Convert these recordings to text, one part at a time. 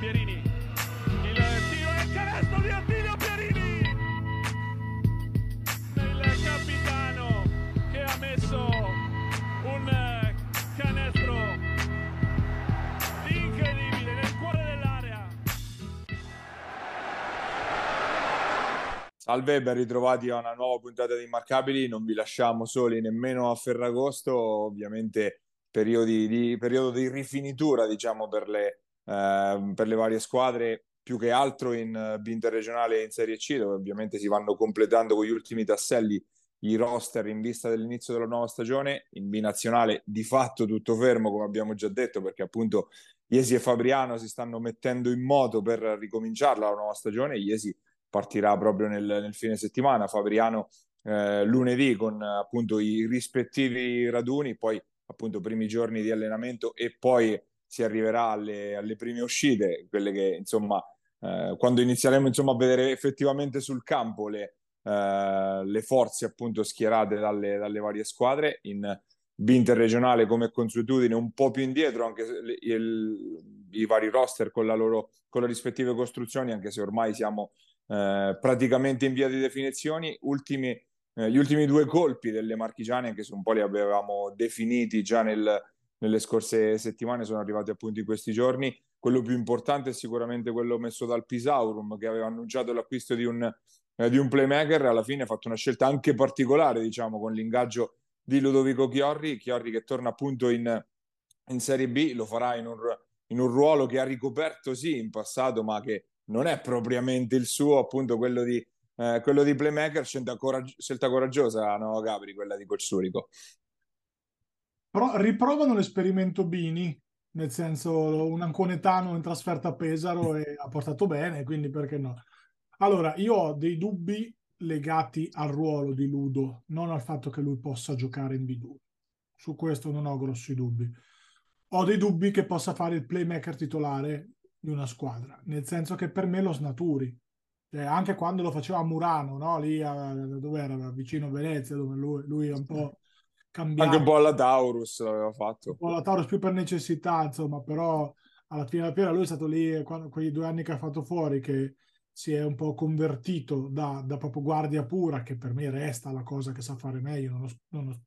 Pierini, il tiro e il canestro di Antonio Pierini, il capitano che ha messo un canestro incredibile nel cuore dell'area. Salve, ben ritrovati a una nuova puntata di Immarcabili. Non vi lasciamo soli nemmeno a Ferragosto, ovviamente periodo di rifinitura, diciamo, per le varie squadre, più che altro in B interregionale e in Serie C, dove ovviamente si vanno completando con gli ultimi tasselli i roster in vista dell'inizio della nuova stagione. In B nazionale di fatto tutto fermo, come abbiamo già detto, perché appunto Jesi e Fabriano si stanno mettendo in moto per ricominciarla la nuova stagione. Jesi partirà proprio nel fine settimana, Fabriano lunedì, con appunto i rispettivi raduni, poi appunto primi giorni di allenamento, e poi si arriverà alle prime uscite, quelle che insomma quando inizieremo insomma a vedere effettivamente sul campo le forze appunto schierate dalle varie squadre. In B interregionale, come consuetudine, un po' più indietro anche i vari roster con le rispettive costruzioni, anche se ormai siamo praticamente in via di definizioni. Gli ultimi due colpi delle marchigiane, anche se un po' li avevamo definiti già nelle scorse settimane, sono arrivati appunto in questi giorni. Quello più importante è sicuramente quello messo dal Pisaurum, che aveva annunciato l'acquisto di un playmaker. Alla fine ha fatto una scelta anche particolare, diciamo, con l'ingaggio di Ludovico Chiorri, che torna appunto in Serie B. Lo farà in un ruolo che ha ricoperto sì in passato, ma che non è propriamente il suo, appunto quello di playmaker. Scelta coraggiosa, no Gabri, quella di coach Surico. Riprovano l'esperimento Bini, nel senso, un anconetano in trasferta a Pesaro e ha portato bene, quindi perché no? Allora, io ho dei dubbi legati al ruolo di Ludo, non al fatto che lui possa giocare in B2. Su questo non ho grossi dubbi. Ho dei dubbi che possa fare il playmaker titolare di una squadra, nel senso che per me lo snaturi. Anche quando lo faceva a Murano, no? Lì dove era? Vicino a Venezia, dove lui è un po' cambiato. Anche un po' alla Taurus l'aveva fatto. Un po' alla Taurus più per necessità, insomma, però alla fine della fiera lui è stato lì, quei 2 anni che ha fatto fuori, che si è un po' convertito da proprio guardia pura, che per me resta la cosa che sa fare meglio,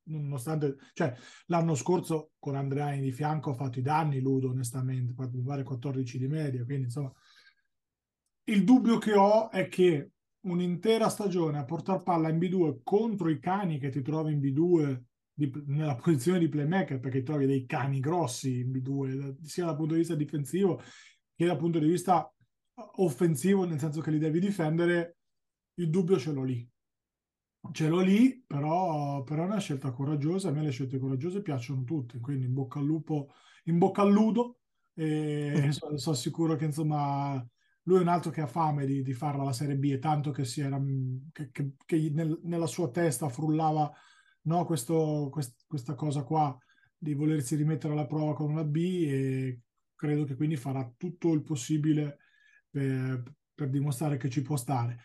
nonostante, cioè, l'anno scorso con Andreani di fianco ha fatto i danni Ludo, onestamente, per fare 14 di media, quindi insomma. Il dubbio che ho è che un'intera stagione a portar palla in B2 contro i cani che ti trovi in B2 nella posizione di playmaker, perché trovi dei cani grossi in B2, sia dal punto di vista difensivo che dal punto di vista offensivo, nel senso che li devi difendere. Il dubbio ce l'ho lì, però è una scelta coraggiosa. A me le scelte coraggiose piacciono tutte, quindi in bocca al lupo, in bocca al Ludo, e sono sicuro che insomma lui è un altro che ha fame di farla la Serie B, e tanto che nella sua testa frullava, no, questa cosa qua di volersi rimettere alla prova con una B, e credo che quindi farà tutto il possibile per dimostrare che ci può stare.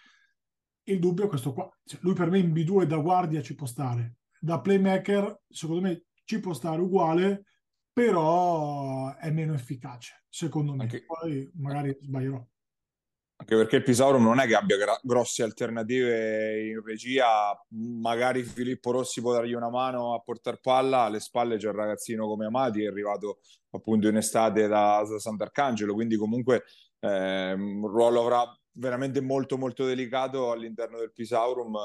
Il dubbio è questo qua, cioè, lui per me in B2 da guardia ci può stare, da playmaker secondo me ci può stare uguale, però è meno efficace secondo me, anche... poi magari sbaglierò. Anche perché il Pisaurum non è che abbia grosse alternative in regia. Magari Filippo Rossi può dargli una mano a portar palla, alle spalle c'è un ragazzino come Amati, è arrivato appunto in estate da Sant'Arcangelo, quindi comunque un ruolo avrà veramente molto molto delicato all'interno del Pisaurum,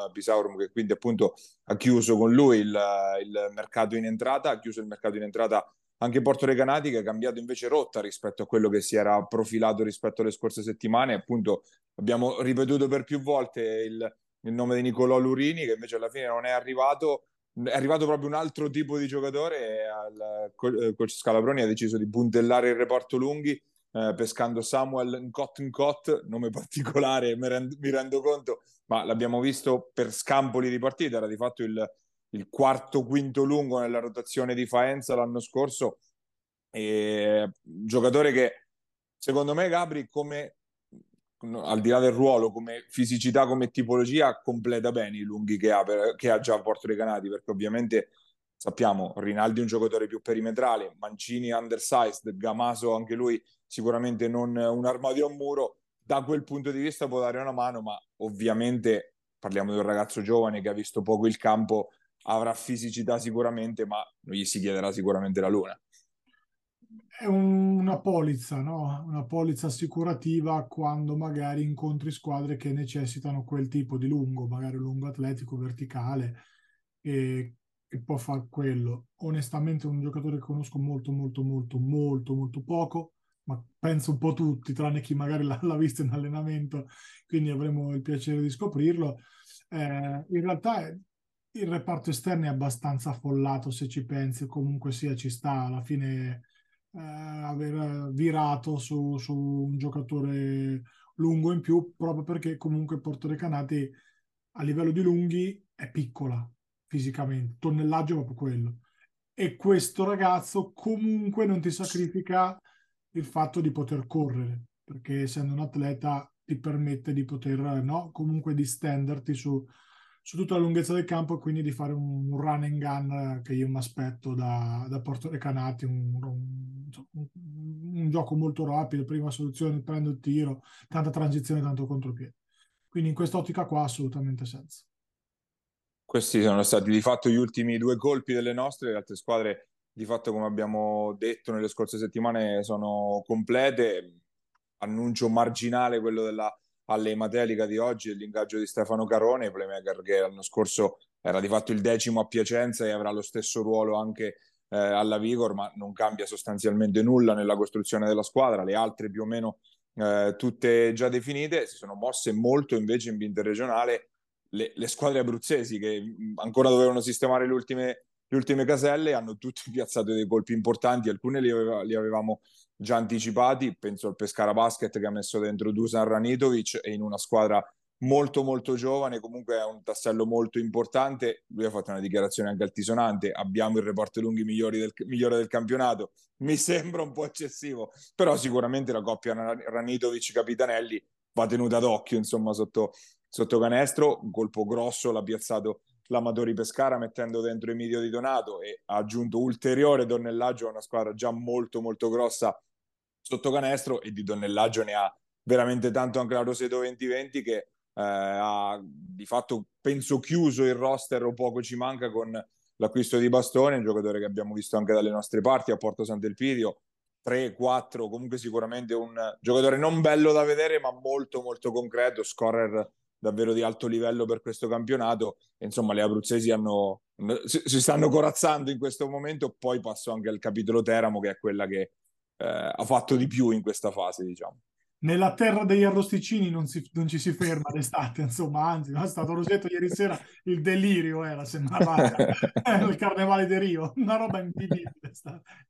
che quindi appunto ha chiuso con lui il mercato in entrata, ha chiuso il mercato in entrata anche Porto Recanati, che ha cambiato invece rotta rispetto a quello che si era profilato rispetto alle scorse settimane. Appunto abbiamo ripetuto per più volte il nome di Nicolò Lurini, che invece alla fine non è arrivato proprio un altro tipo di giocatore. Coach Scalabroni ha deciso di puntellare il reparto lunghi, pescando Samuel Nkot, nome particolare, mi rendo conto, ma l'abbiamo visto per scampoli di partita, era di fatto il quarto quinto lungo nella rotazione di Faenza l'anno scorso. E giocatore che secondo me, Gabri, come al di là del ruolo, come fisicità, come tipologia, completa bene i lunghi che ha già a Porto Recanati, perché ovviamente sappiamo, Rinaldi è un giocatore più perimetrale, Mancini undersized, Gamaso anche lui sicuramente non un armadio a un muro, da quel punto di vista può dare una mano, ma ovviamente parliamo di un ragazzo giovane che ha visto poco il campo, avrà fisicità sicuramente, ma non gli si chiederà sicuramente la luna. È una polizza, no? Una polizza assicurativa quando magari incontri squadre che necessitano quel tipo di lungo, magari lungo atletico, verticale, e può far quello. Onestamente un giocatore che conosco molto poco, ma penso un po' tutti, tranne chi magari l'ha visto in allenamento, quindi avremo il piacere di scoprirlo. In realtà il reparto esterno è abbastanza affollato, se ci pensi, comunque sia ci sta, alla fine aver virato su un giocatore lungo in più, proprio perché comunque Porto Recanati a livello di lunghi è piccola fisicamente, tonnellaggio proprio quello, e questo ragazzo comunque non ti sacrifica il fatto di poter correre, perché essendo un atleta ti permette di poter, no, comunque distenderti su tutta la lunghezza del campo e quindi di fare un run and gun che io mi aspetto da Porto Recanati, un gioco molto rapido, prima soluzione, prendo il tiro, tanta transizione, tanto contropiede. Quindi in quest'ottica qua assolutamente senso. Questi sono stati di fatto gli ultimi due colpi delle nostre, le altre squadre di fatto, come abbiamo detto nelle scorse settimane, sono complete. Annuncio marginale quello della alle Matelica di oggi e l'ingaggio di Stefano Carone, playmaker che l'anno scorso era di fatto il 10º a Piacenza e avrà lo stesso ruolo anche alla Vigor, ma non cambia sostanzialmente nulla nella costruzione della squadra. Le altre più o meno tutte già definite. Si sono mosse molto invece in interregionale le squadre abruzzesi, che ancora dovevano sistemare le ultime caselle, hanno tutti piazzato dei colpi importanti, alcune li avevamo già anticipati, penso al Pescara Basket che ha messo dentro Dusan Ranitovic, e in una squadra molto giovane, comunque è un tassello molto importante. Lui ha fatto una dichiarazione anche altisonante: abbiamo il reparto lunghi migliore del campionato. Mi sembra un po' eccessivo, però sicuramente la coppia Ranitovic-Capitanelli va tenuta d'occhio, insomma, sotto canestro. Un colpo grosso l'ha piazzato l'Amatori Pescara mettendo dentro Emilio Di Donato, e ha aggiunto ulteriore tonnellaggio a una squadra già molto grossa sotto canestro, e di tonnellaggio ne ha veramente tanto anche la Roseto 2020, che ha di fatto, penso, chiuso il roster o poco ci manca con l'acquisto di Bastone, un giocatore che abbiamo visto anche dalle nostre parti a Porto Sant'Elpidio, 3-4, comunque sicuramente un giocatore non bello da vedere ma molto concreto, scorer davvero di alto livello per questo campionato. Insomma, le abruzzesi si stanno corazzando in questo momento. Poi passo anche al capitolo Teramo, che è quella che ha fatto di più in questa fase, diciamo. Nella terra degli arrosticini non ci si ferma l'estate, insomma, anzi, è stato Roseto ieri sera, il delirio era, sembrava il carnevale di Rio, una roba invivibile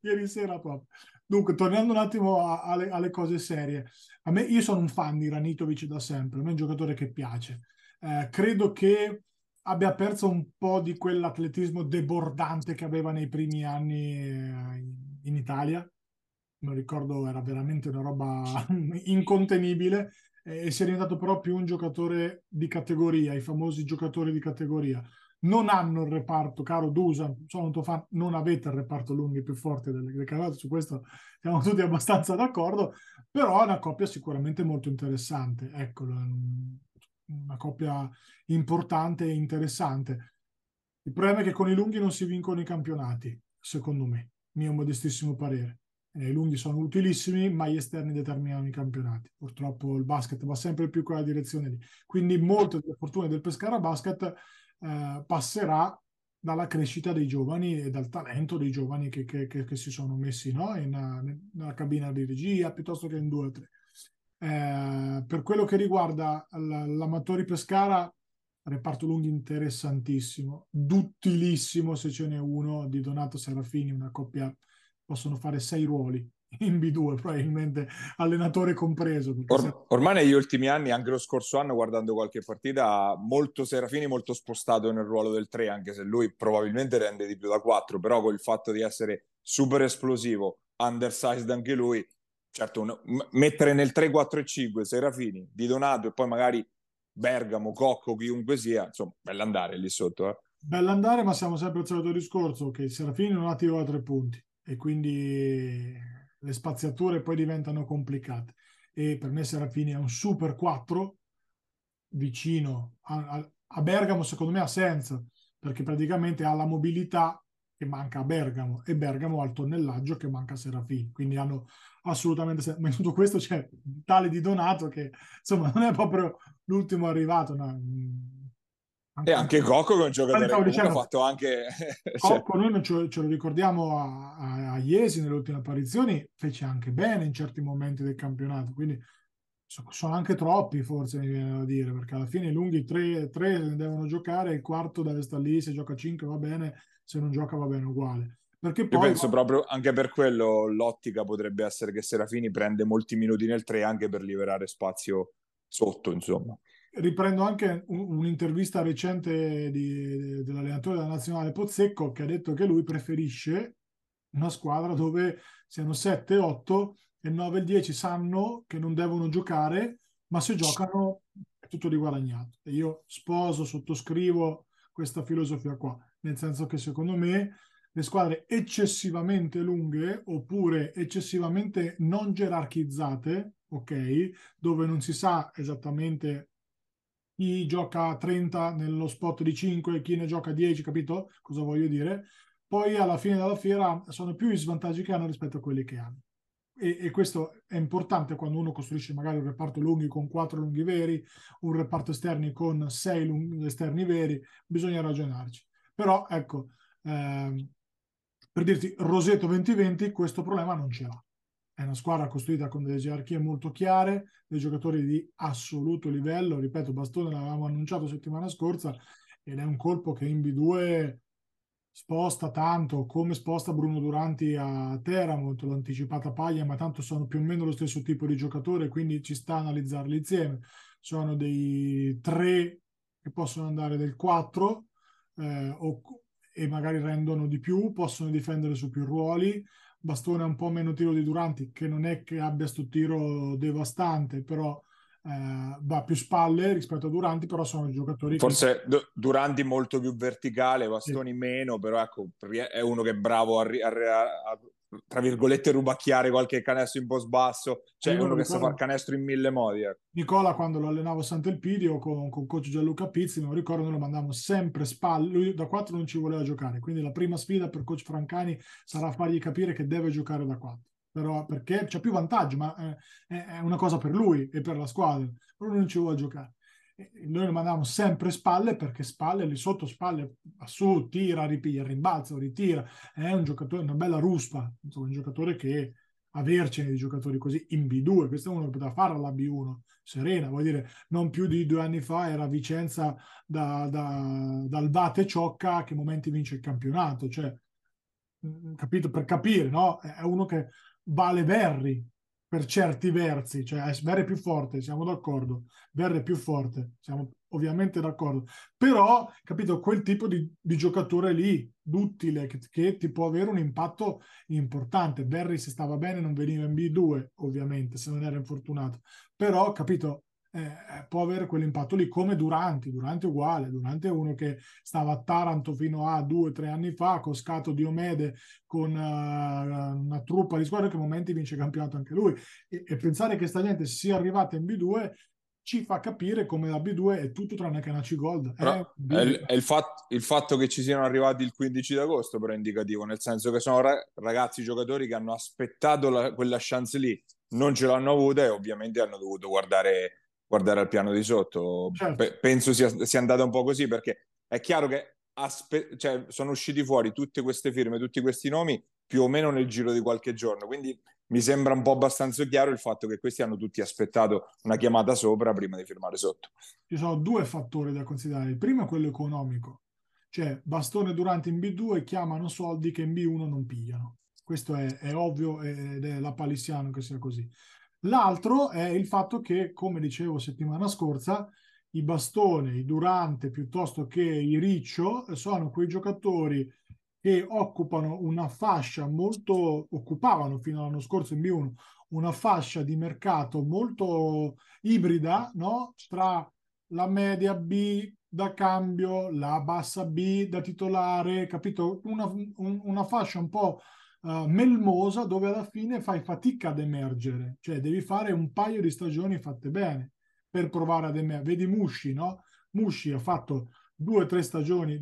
ieri sera proprio. Dunque, tornando un attimo alle cose serie, io sono un fan di Ranitovic da sempre, a me è un giocatore che piace, credo che abbia perso un po' di quell'atletismo debordante che aveva nei primi anni in Italia. Non ricordo, era veramente una roba incontenibile, e si è diventato però più un giocatore di categoria, i famosi giocatori di categoria. Non hanno il reparto, caro Dusan, sono un tuo fan, non avete il reparto lunghi più forte del campionato, su questo siamo tutti abbastanza d'accordo, però è una coppia sicuramente molto interessante, ecco, una coppia importante e interessante. Il problema è che con i lunghi non si vincono i campionati, secondo me, mio modestissimo parere. I lunghi sono utilissimi, ma gli esterni determinano i campionati. Purtroppo il basket va sempre più in quella direzione lì. Quindi molte delle fortune del Pescara Basket passerà dalla crescita dei giovani e dal talento dei giovani che si sono messi, no? nella cabina di regia, piuttosto che in 2 o 3. Per quello che riguarda l'Amatori Pescara, reparto lunghi interessantissimo, duttilissimo se ce n'è uno, Di Donato Serafini, una coppia. Possono fare 6 ruoli in B2, probabilmente, allenatore compreso. Ormai negli ultimi anni, anche lo scorso anno, guardando qualche partita, molto Serafini, molto spostato nel ruolo del 3, anche se lui probabilmente rende di più da 4, però col fatto di essere super esplosivo, undersized anche lui, certo, mettere nel 3, 4 e 5 Serafini, Di Donato e poi magari Bergamo, Cocco, chiunque sia, insomma, bell'andare lì sotto, Bell'andare, ma siamo sempre al solito discorso che il Serafini non ha tirato da 3 punti e quindi le spaziature poi diventano complicate, e per me Serafini è un super 4 vicino a Bergamo, secondo me ha senso, perché praticamente ha la mobilità che manca a Bergamo e Bergamo ha il tonnellaggio che manca a Serafini, quindi hanno assolutamente senso. Ma in tutto questo c'è tale Di Donato che insomma non è proprio l'ultimo arrivato, no? Anche, e anche Cocco che è un giocatore che diciamo, ha fatto anche Cocco, cioè... noi non ce lo ricordiamo a Jesi nelle ultime apparizioni, fece anche bene in certi momenti del campionato, quindi sono anche troppi, forse mi viene da dire, perché alla fine i lunghi 3 ne devono giocare, il quarto deve stare lì, se gioca 5 va bene, se non gioca va bene uguale. Perché poi, io penso proprio anche per quello l'ottica potrebbe essere che Serafini prende molti minuti nel 3 anche per liberare spazio sotto, insomma. Riprendo anche un'intervista recente dell'allenatore della nazionale Pozzecco, che ha detto che lui preferisce una squadra dove siano 7, 8 e 9 e 10 sanno che non devono giocare, ma se giocano è tutto riguadagnato. E io sposo, sottoscrivo questa filosofia qua, nel senso che secondo me le squadre eccessivamente lunghe oppure eccessivamente non gerarchizzate, ok, dove non si sa esattamente chi gioca 30 nello spot di 5 e chi ne gioca 10, capito cosa voglio dire? Poi alla fine della fiera sono più gli svantaggi che hanno rispetto a quelli che hanno, e questo è importante quando uno costruisce magari un reparto lunghi con 4 lunghi veri, un reparto esterni con 6 esterni veri, bisogna ragionarci. Però ecco, per dirti, Roseto 2020 questo problema non ce l'ha. È una squadra costruita con delle gerarchie molto chiare, dei giocatori di assoluto livello, ripeto, Bastone l'avevamo annunciato settimana scorsa, ed è un colpo che in B2 sposta tanto, come sposta Bruno Duranti a Teramo, te l'ho anticipata Paglia, ma tanto sono più o meno lo stesso tipo di giocatore, quindi ci sta a analizzarli insieme. Sono dei 3 che possono andare del 4 e magari rendono di più, possono difendere su più ruoli. Bastone ha un po' meno tiro di Duranti, che non è che abbia sto tiro devastante, però va più spalle rispetto a Duranti, però sono giocatori... Forse che... Duranti molto più verticale, Bastoni sì, meno, però ecco, è uno che è bravo a tra virgolette rubacchiare qualche canestro in post basso, cioè è uno che sa far canestro in mille modi. Ecco. Nicola, quando lo allenavo a Sant'Elpidio con coach Gianluca Pizzi, non ricordo, noi lo mandavamo sempre spalle, lui da 4 non ci voleva giocare, quindi la prima sfida per coach Francani sarà fargli capire che deve giocare da 4. Però perché c'è più vantaggio, ma è una cosa per lui e per la squadra, però non ci vuole giocare. E noi lo mandavamo sempre spalle, perché spalle lì sotto, spalle su, tira, ripiglia, rimbalza, ritira, è un giocatore, una bella ruspa, insomma, un giocatore che avercene di giocatori così in B2, questo è uno che poteva fare alla B1 serena, vuol dire non più di 2 anni fa era Vicenza dal Vate Ciocca che momenti vince il campionato, cioè capito, per capire, no? È uno che vale Berri per certi versi, cioè Berri è più forte, siamo d'accordo, Berri è più forte, siamo ovviamente d'accordo, però capito, quel tipo di giocatore lì, duttile, che ti può avere un impatto importante. Berri, se stava bene, non veniva in B2 ovviamente, se non era infortunato, però capito, può avere quell'impatto lì, come Duranti uguale. Duranti è uno che stava a Taranto fino a 2 o 3 anni fa, coscato Diomede, con una truppa di squadre che a momenti vince il campionato anche lui, e pensare che sta gente sia arrivata in B2 ci fa capire come la B2 è tutto tranne che una C-Gold. Il fatto che ci siano arrivati il 15 d'agosto però è indicativo, nel senso che sono ragazzi, giocatori che hanno aspettato quella chance lì, non ce l'hanno avuta e ovviamente hanno dovuto guardare al piano di sotto, certo. Penso sia andata un po' così, perché è chiaro che cioè, sono usciti fuori tutte queste firme, tutti questi nomi più o meno nel giro di qualche giorno, quindi mi sembra un po' abbastanza chiaro il fatto che questi hanno tutti aspettato una chiamata sopra prima di firmare sotto. Ci sono 2 fattori da considerare, il primo è quello economico, cioè Bastone e Duranti in B2 chiamano soldi che in B1 non pigliano, questo è ovvio ed è lapalissiano che sia così. L'altro è il fatto che, come dicevo settimana scorsa, i Bastone, i Durante piuttosto che i Riccio sono quei giocatori che occupano una fascia molto, occupavano fino all'anno scorso in B1, una fascia di mercato molto ibrida, no? Tra la media B, da cambio, la bassa B da titolare, capito? Una fascia un po' melmosa dove alla fine fai fatica ad emergere, cioè devi fare un paio di stagioni fatte bene per provare ad emergere. Vedi Musci, no? Musci ha fatto due stagioni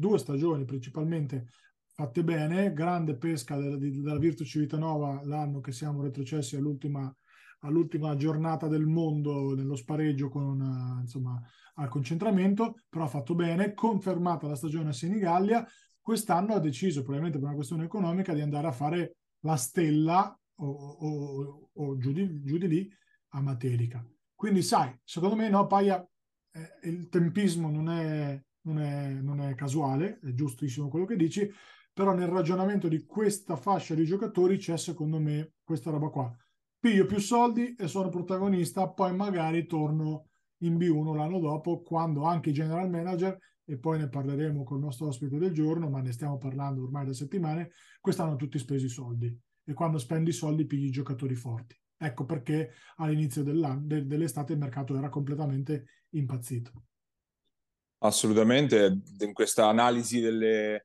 principalmente fatte bene, grande pesca della Virtus Civitanova l'anno che siamo retrocessi all'ultima giornata del mondo nello spareggio con, insomma, al concentramento, però ha fatto bene, confermata la stagione a Senigallia. Quest'anno ha deciso, probabilmente per una questione economica, di andare a fare la stella o giù di lì a Materica. Quindi sai, secondo me no, Paia, il tempismo non è casuale, è giustissimo quello che dici, però nel ragionamento di questa fascia di giocatori c'è secondo me questa roba qua. Piglio più soldi e sono protagonista, poi magari torno in B1 l'anno dopo, quando anche i general manager, e poi ne parleremo col nostro ospite del giorno, ma ne stiamo parlando ormai da settimane, quest'anno tutti spesi i soldi, e quando spendi i soldi pigli i giocatori forti. Ecco perché all'inizio dell'estate il mercato era completamente impazzito. Assolutamente, in questa analisi delle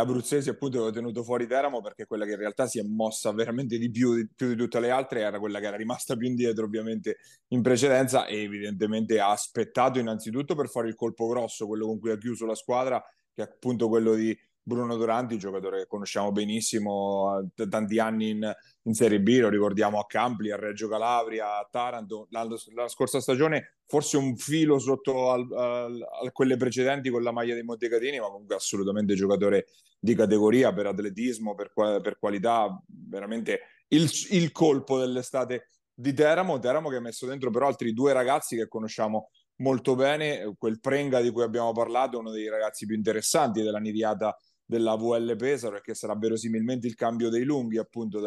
abruzzesi appunto ho tenuto fuori Teramo, perché quella che in realtà si è mossa veramente di più di tutte le altre era quella che era rimasta più indietro ovviamente in precedenza, e evidentemente ha aspettato innanzitutto per fare il colpo grosso, quello con cui ha chiuso la squadra, che è appunto quello di Bruno Duranti, giocatore che conosciamo benissimo da tanti anni in Serie B, lo ricordiamo a Campli, a Reggio Calabria, a Taranto, la scorsa stagione forse un filo sotto a quelle precedenti con la maglia dei Montecatini, ma comunque assolutamente giocatore di categoria per atletismo, per qualità, veramente il colpo dell'estate di Teramo che ha messo dentro però altri due ragazzi che conosciamo molto bene, quel Prenga di cui abbiamo parlato, uno dei ragazzi più interessanti della nidiata della VL Pesaro, che sarà verosimilmente il cambio dei lunghi appunto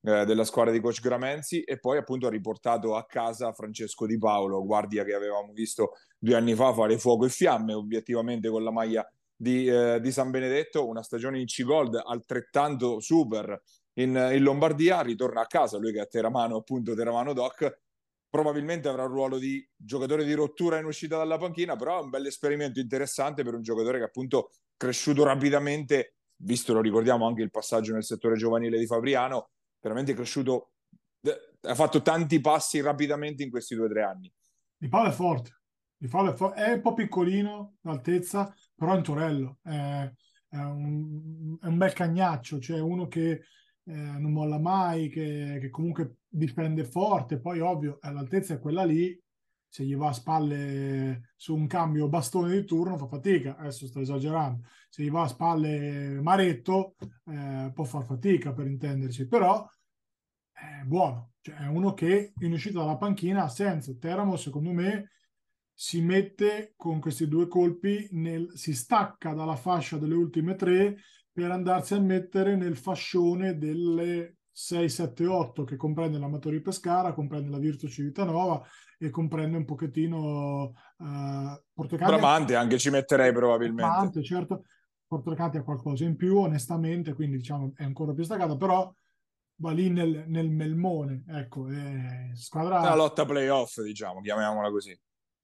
della squadra di coach Gramenzi, e poi appunto ha riportato a casa Francesco Di Paolo, guardia che avevamo visto 2 anni fa fare fuoco e fiamme obiettivamente con la maglia di San Benedetto, una stagione in C-Gold altrettanto super in Lombardia, ritorna a casa lui che è Teramano, appunto Teramano Doc, probabilmente avrà un ruolo di giocatore di rottura in uscita dalla panchina, però è un bel esperimento interessante per un giocatore che appunto cresciuto rapidamente, visto lo ricordiamo anche il passaggio nel settore giovanile di Fabriano, veramente cresciuto, ha fatto tanti passi rapidamente in questi 2 o 3 anni. Di Paolo è forte, è un po' piccolino d'altezza, però è un torello, è un bel cagnaccio, cioè uno che non molla mai, che comunque difende forte, poi ovvio l'altezza è quella lì, se gli va a spalle su un cambio Bastone di turno fa fatica, adesso sto esagerando, se gli va a spalle Maretto può far fatica per intenderci, però è buono, cioè è uno che in uscita dalla panchina ha senso. Teramo secondo me si mette con questi 2 colpi, si stacca dalla fascia delle ultime 3 per andarsi a mettere nel fascione delle 6, 7, 8 che comprende l'Amatori Pescara, comprende la Virtus Civitanova e comprende un pochettino Porto Recanati. Bramante anche ci metterei probabilmente. Bramante, certo, Porto Recanati ha qualcosa in più onestamente, quindi diciamo è ancora più staccata, però va lì nel melmone, ecco, è squadra... Una lotta playoff diciamo, chiamiamola così.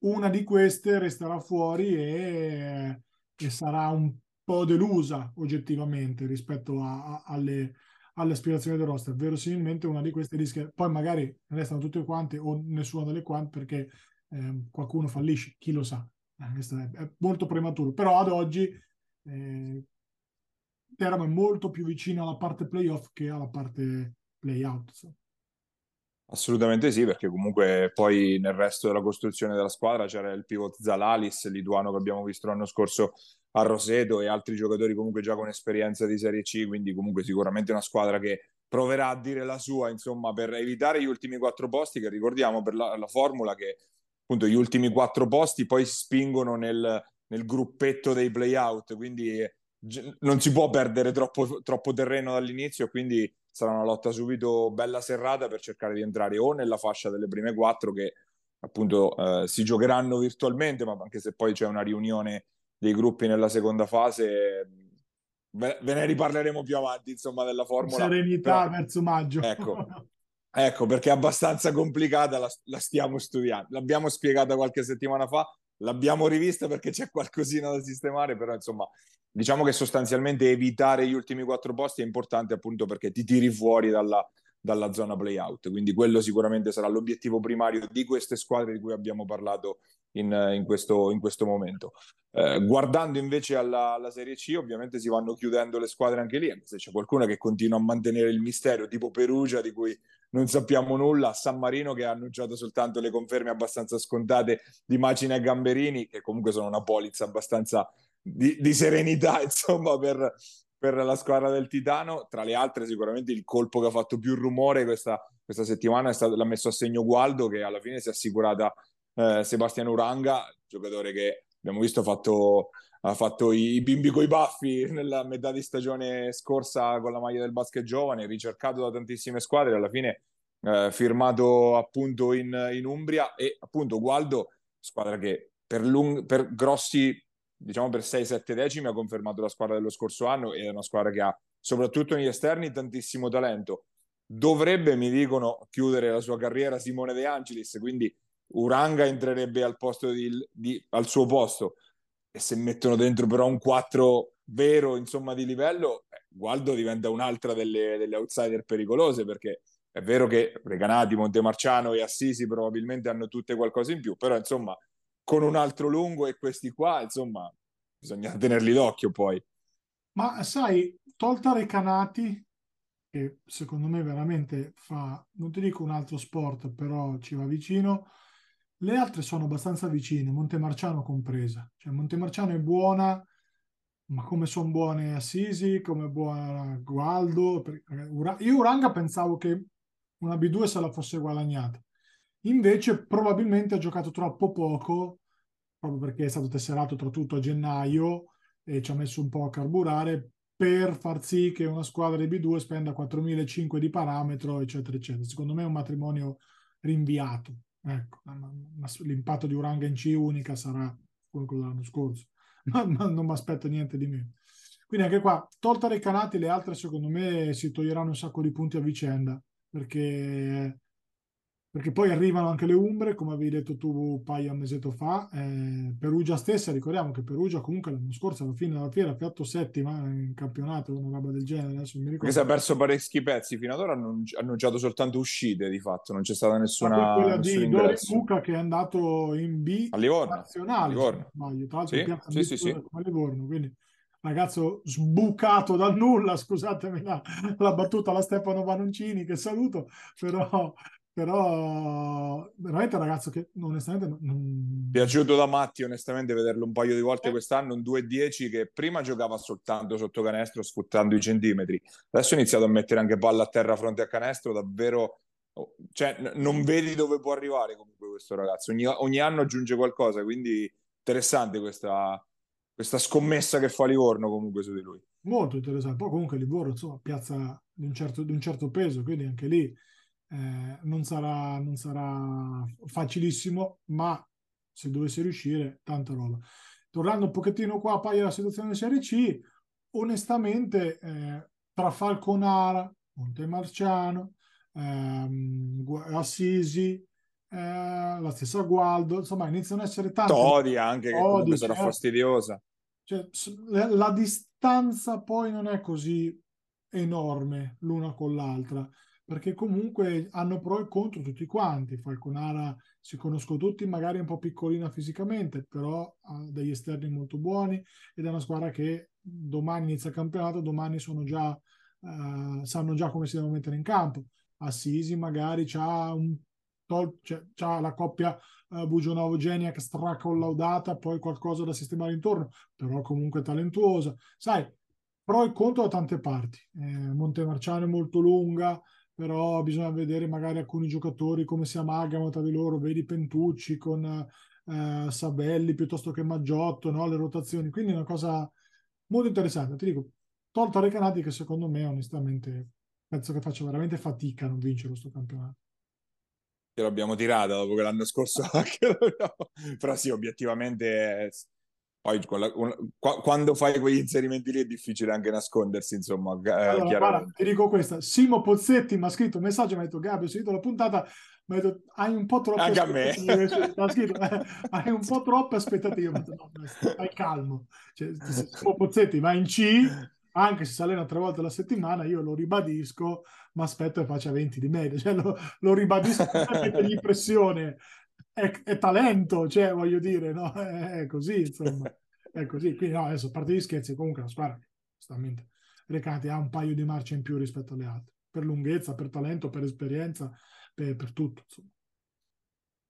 Una di queste resterà fuori e sarà un po' delusa oggettivamente rispetto alle aspirazioni del roster, verosimilmente una di queste rischia, poi magari restano tutte quante o nessuna delle quante perché qualcuno fallisce, chi lo sa, è molto prematuro, però ad oggi Teramo è molto più vicino alla parte playoff che alla parte playout. So. Assolutamente sì, perché comunque poi nel resto della costruzione della squadra c'era il pivot Zalalis, il lituano che abbiamo visto l'anno scorso a Roseto, e altri giocatori comunque già con esperienza di Serie C, quindi comunque sicuramente una squadra che proverà a dire la sua, insomma, per evitare gli ultimi 4 posti, che ricordiamo per la formula che appunto gli ultimi 4 posti poi si spingono nel gruppetto dei playout, quindi non si può perdere troppo terreno dall'inizio, quindi sarà una lotta subito bella serrata per cercare di entrare o nella fascia delle prime 4 che appunto si giocheranno virtualmente, ma anche se poi c'è una riunione dei gruppi nella seconda fase, ve ne riparleremo più avanti insomma della formula. Serenità però, verso maggio. Ecco perché è abbastanza complicata, la stiamo studiando, l'abbiamo spiegata qualche settimana fa, l'abbiamo rivista perché c'è qualcosina da sistemare, però insomma diciamo che sostanzialmente evitare gli ultimi 4 posti è importante, appunto perché ti tiri fuori dalla zona play-out, quindi quello sicuramente sarà l'obiettivo primario di queste squadre di cui abbiamo parlato in questo momento. Guardando invece alla Serie C, ovviamente si vanno chiudendo le squadre anche lì, se c'è qualcuna che continua a mantenere il mistero, tipo Perugia di cui non sappiamo nulla, San Marino che ha annunciato soltanto le conferme abbastanza scontate di Macina e Gamberini, che comunque sono una polizza abbastanza di serenità insomma per la squadra del Titano. Tra le altre sicuramente il colpo che ha fatto più rumore questa settimana è stato, l'ha messo a segno Gualdo, che alla fine si è assicurata Sebastiano Uranga, giocatore che abbiamo visto ha fatto i bimbi coi baffi nella metà di stagione scorsa con la maglia del basket giovane, ricercato da tantissime squadre, alla fine firmato appunto in Umbria. E appunto Gualdo, squadra che per grossi, diciamo per 6-7 decimi, ha confermato la squadra dello scorso anno, è una squadra che ha soprattutto negli esterni tantissimo talento. Dovrebbe, mi dicono, chiudere la sua carriera Simone De Angelis, quindi Uranga entrerebbe al posto al suo posto, e se mettono dentro però un 4 vero insomma di livello, Gualdo diventa un'altra delle outsider pericolose, perché è vero che Recanati, Montemarciano e Assisi probabilmente hanno tutte qualcosa in più, però insomma con un altro lungo e questi qua insomma bisogna tenerli d'occhio. Poi ma sai, tolta Recanati, che secondo me veramente fa, non ti dico un altro sport però ci va vicino, le altre sono abbastanza vicine, Montemarciano compresa. Cioè Montemarciano è buona, ma come sono buone Assisi, come buona Gualdo. Io Uranga pensavo che una B2 se la fosse guadagnata, invece probabilmente ha giocato troppo poco, proprio perché è stato tesserato tra tutto a gennaio e ci ha messo un po' a carburare per far sì che una squadra di B2 spenda 4.500 di parametro, eccetera, eccetera. Secondo me è un matrimonio rinviato. Ecco, l'impatto di Uranga in C unica sarà quello dell'anno scorso, ma non mi aspetto niente di meno. Quindi anche qua, tolta Recanati, le altre secondo me si toglieranno un sacco di punti a vicenda, perché poi arrivano anche le Umbre, come avevi detto tu un paio di mesetto fa, Perugia stessa, ricordiamo che Perugia comunque l'anno scorso alla fine della fiera ha fatto settima in campionato, una roba del genere, adesso non mi ricordo. Che si è perso parecchi pezzi, fino ad ora hanno annunciato soltanto uscite di fatto, non c'è stata nessuna... Quella di Dori Buca che è andato in B a Livorno, nazionale, Livorno. Sbaglio, tra l'altro sì. Come Livorno, quindi ragazzo sbucato dal nulla, scusatemi la battuta alla Stefano Vanoncini, che saluto, però veramente un ragazzo che onestamente non... piaciuto da matti onestamente vederlo un paio di volte quest'anno, un 2-10 che prima giocava soltanto sotto canestro sfruttando i centimetri, adesso ha iniziato a mettere anche palla a terra fronte a canestro, davvero, cioè non vedi dove può arrivare comunque questo ragazzo, ogni anno aggiunge qualcosa, quindi interessante questa scommessa che fa Livorno comunque su di lui, molto interessante. Poi comunque Livorno insomma piazza di un certo peso, quindi anche lì non sarà facilissimo, ma se dovesse riuscire, tanta roba. Tornando un pochettino qua poi alla situazione di Serie C, onestamente tra Falconara, Montemarciano, Assisi, la stessa Gualdo, insomma iniziano ad essere tante. Todi anche, che comunque sarà fastidiosa. Cioè, la distanza poi non è così enorme l'una con l'altra, perché comunque hanno pro e contro tutti quanti. Falconara si conoscono tutti, magari è un po' piccolina fisicamente, però ha degli esterni molto buoni ed è una squadra che domani inizia il campionato, domani sono già sanno già come si devono mettere in campo. Assisi magari c'ha la coppia Bugionovo-Geniac stracollaudata, poi qualcosa da sistemare intorno, però comunque talentuosa. Sai, pro e contro da tante parti. Montemarciano è molto lunga, però bisogna vedere magari alcuni giocatori come si amalgamano tra di loro, vedi Pentucci con Sabelli piuttosto che Maggiotto, no? Le rotazioni, quindi è una cosa molto interessante. Ti dico, tolta Recanati, che secondo me onestamente penso che faccia veramente fatica a non vincere questo campionato. Ce l'abbiamo tirata dopo che l'anno scorso anche però sì, obiettivamente poi quando fai quegli inserimenti lì è difficile anche nascondersi, insomma. Allora, guarda, ti dico questa, Simo Pozzetti mi ha scritto un messaggio, mi ha detto: Gabbio, ho sentito la puntata, mi ha detto hai un po' troppe aspettative. No, stai calmo, cioè, Pozzetti va in C, anche se si allena 3 volte alla settimana, io lo ribadisco, ma aspetto che faccia 20 di media, cioè, lo ribadisco perché gli pressione è talento, cioè voglio dire, no? È così, insomma, è così. Quindi no, adesso a parte gli scherzi, comunque la squadra giustamente Recanati ha un paio di marce in più rispetto alle altre, per lunghezza, per talento, per esperienza, per tutto, insomma.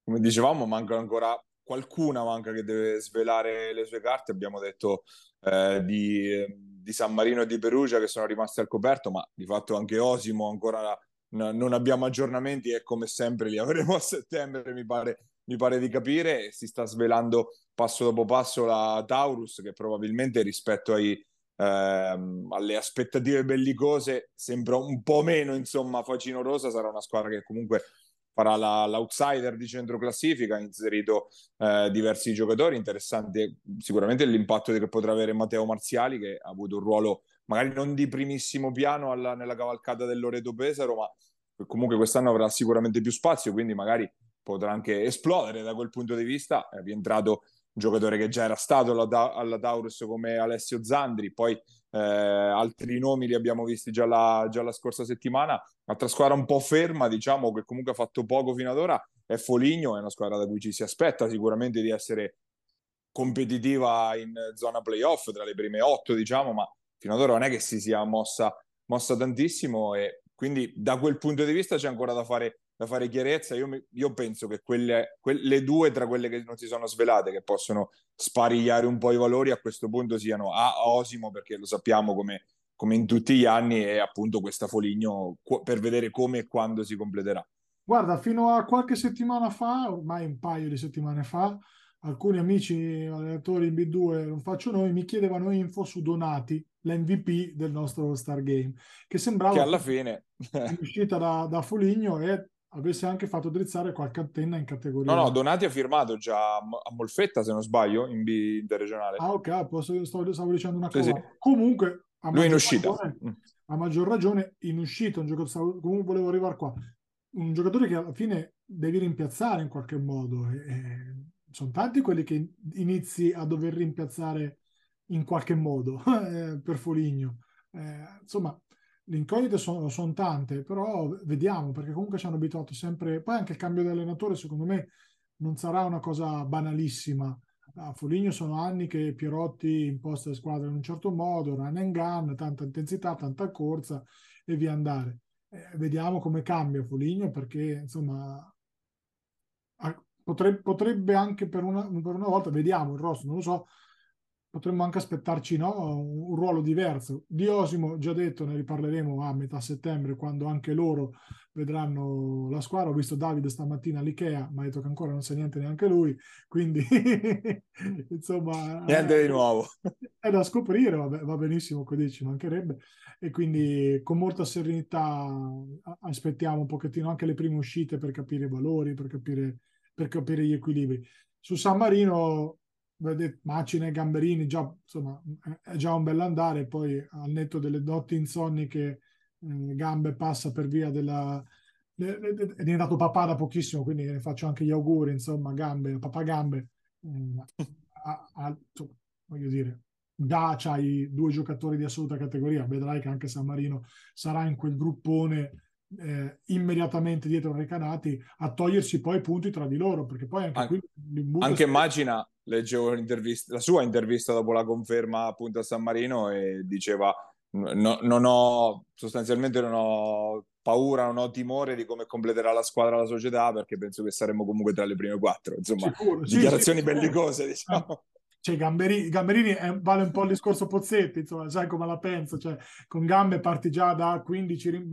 Come dicevamo, manca ancora qualcuna, manca che deve svelare le sue carte. Abbiamo detto di San Marino e di Perugia che sono rimasti al coperto, ma di fatto anche Osimo ancora non abbiamo aggiornamenti, e come sempre li avremo a settembre, mi pare di capire. Si sta svelando passo dopo passo la Taurus, che probabilmente rispetto alle aspettative bellicose sembra un po' meno, insomma, facinorosa. Sarà una squadra che comunque farà l'outsider di centro classifica. Ha inserito diversi giocatori interessanti. Sicuramente l'impatto che potrà avere Matteo Marziali, che ha avuto un ruolo magari non di primissimo piano nella cavalcata del Loreto Pesaro, ma comunque quest'anno avrà sicuramente più spazio, quindi magari potrà anche esplodere da quel punto di vista. È rientrato un giocatore che già era stato alla Taurus come Alessio Zandri, poi altri nomi li abbiamo visti già la scorsa settimana. Altra squadra un po' ferma, diciamo, che comunque ha fatto poco fino ad ora, è Foligno. È una squadra da cui ci si aspetta sicuramente di essere competitiva in zona playoff, tra le prime 8, diciamo, ma fino ad ora non è che si sia mossa tantissimo, e quindi da quel punto di vista c'è ancora da fare chiarezza. Io penso che quelle due, tra quelle che non si sono svelate, che possono sparigliare un po' i valori a questo punto, siano a Osimo, perché lo sappiamo come in tutti gli anni, e appunto questa Foligno, per vedere come e quando si completerà. Guarda, fino a qualche settimana fa, ormai un paio di settimane fa, alcuni amici allenatori in B2, non faccio noi, mi chiedevano info su Donati, l'MVP del nostro Star Game, che sembrava che alla fine uscita da Foligno e avesse anche fatto drizzare qualche antenna in categoria. No, Donati ha firmato già a Molfetta, se non sbaglio, in B interregionale. Ah, ok, stavo dicendo una cosa. Sì. Comunque, lui in uscita. A maggior ragione, in uscita, un giocatore, comunque volevo arrivare qua, un giocatore che alla fine devi rimpiazzare in qualche modo. Sono tanti quelli che inizi a dover rimpiazzare in qualche modo per Foligno. Insomma, le incognite sono tante, però vediamo, perché comunque ci hanno abituato sempre. Poi anche il cambio di allenatore, secondo me, non sarà una cosa banalissima. A Foligno sono anni che Pierotti imposta le squadre in un certo modo, run and gun, tanta intensità, tanta corsa e via andare. Vediamo come cambia Foligno, perché insomma potrebbe anche per una volta, vediamo il roster, non lo so, potremmo anche aspettarci, no, un ruolo diverso. Di Osimo, già detto, ne riparleremo a metà settembre, quando anche loro vedranno la squadra. Ho visto Davide stamattina all'Ikea, ma ha detto che ancora non sa niente neanche lui, quindi insomma niente di nuovo, è da scoprire, va benissimo così, ci mancherebbe. E quindi con molta serenità aspettiamo un pochettino anche le prime uscite per capire i valori, per capire gli equilibri. Su San Marino, vedete, Macina e Gamberini, già, insomma, è già un bell'andare. Poi, al netto delle doti insonni che Gambe passa per via della... è diventato papà da pochissimo, quindi ne faccio anche gli auguri, insomma, Gambe, papà Gambe. Insomma, voglio dire, già c'hai 2 giocatori di assoluta categoria. Vedrai che anche San Marino sarà in quel gruppone immediatamente dietro Recanati, a togliersi poi punti tra di loro, perché poi anche Macina, leggevo la sua intervista dopo la conferma appunto a San Marino, e diceva non ho paura, non ho timore di come completerà la squadra la società, perché penso che saremo comunque tra le prime 4, insomma. Sicuro, dichiarazioni sì, bellicose, diciamo. Cioè, Gamberini vale un po' il discorso Pozzetti, insomma, sai come la penso, cioè, con Gambe parti già da 15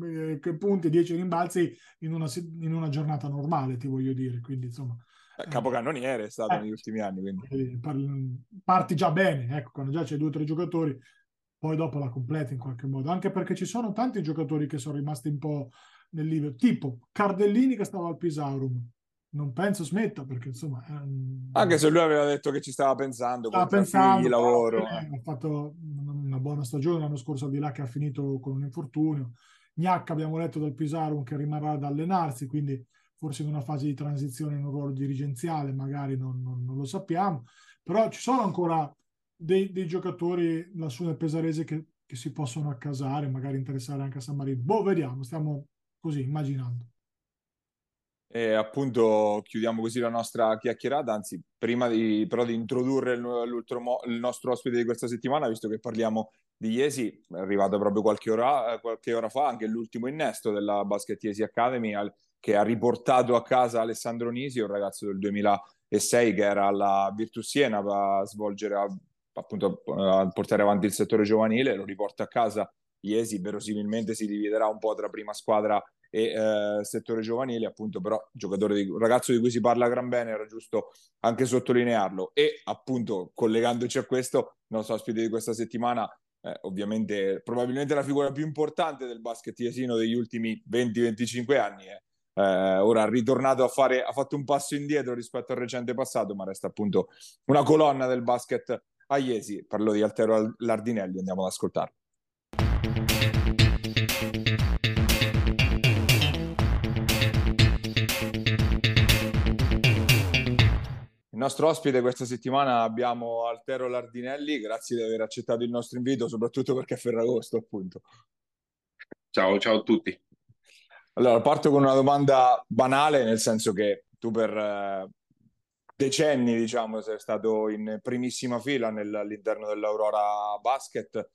punti, 10 rimbalzi in una giornata normale, ti voglio dire, quindi insomma... Capocannoniere è stato negli ultimi anni, quindi... Parti già bene, ecco, quando già c'è 2 o 3 giocatori, poi dopo la completi in qualche modo, anche perché ci sono tanti giocatori che sono rimasti un po' nel libero, tipo Cardellini che stava al Pisaurum. Non penso smetta, perché insomma... Anche se lui aveva detto che ci stava pensando, figli, lavoro... Ha fatto una buona stagione l'anno scorso di là, che ha finito con un infortunio. Gnacca abbiamo letto dal Pisaurum che rimarrà ad allenarsi, quindi forse in una fase di transizione in un ruolo dirigenziale, magari non lo sappiamo, però ci sono ancora dei giocatori lassù nel Pesarese che si possono accasare, magari interessare anche a San Marino. Boh, vediamo, stiamo così immaginando. E appunto chiudiamo così la nostra chiacchierata, anzi prima però di introdurre il nostro ospite di questa settimana, visto che parliamo di Jesi, è arrivato proprio qualche ora fa anche l'ultimo innesto della Basket Jesi Academy, che ha riportato a casa Alessandro Nisi, un ragazzo del 2006 che era alla Virtus Siena per svolgere appunto a portare avanti il settore giovanile. Lo riporta a casa Jesi, verosimilmente si dividerà un po' tra prima squadra e settore giovanile, appunto, però ragazzo di cui si parla gran bene, era giusto anche sottolinearlo. E appunto, collegandoci a questo, il nostro ospite di questa settimana, ovviamente probabilmente la figura più importante del basket jesino degli ultimi 20-25 anni, ora ritornato ha fatto un passo indietro rispetto al recente passato, ma resta appunto una colonna del basket a Jesi. Parlo di Altero Lardinelli, andiamo ad ascoltarlo. Il nostro ospite questa settimana abbiamo Altero Lardinelli, grazie di aver accettato il nostro invito, soprattutto perché è Ferragosto, appunto. Ciao a tutti. Allora, parto con una domanda banale, nel senso che tu per decenni, diciamo, sei stato in primissima fila all'interno dell'Aurora Basket.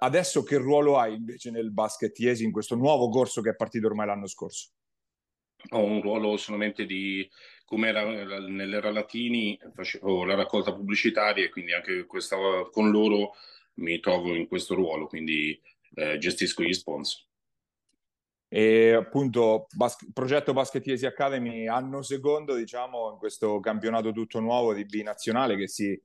Adesso che ruolo hai invece nel basket Jesi in questo nuovo corso che è partito ormai l'anno scorso? Ho un ruolo solamente di, come era nell'era Latini, facevo la raccolta pubblicitaria, e quindi anche con loro mi trovo in questo ruolo, quindi gestisco gli sponsor. E appunto progetto Basket Jesi Academy, anno secondo, diciamo, in questo campionato tutto nuovo di B nazionale che si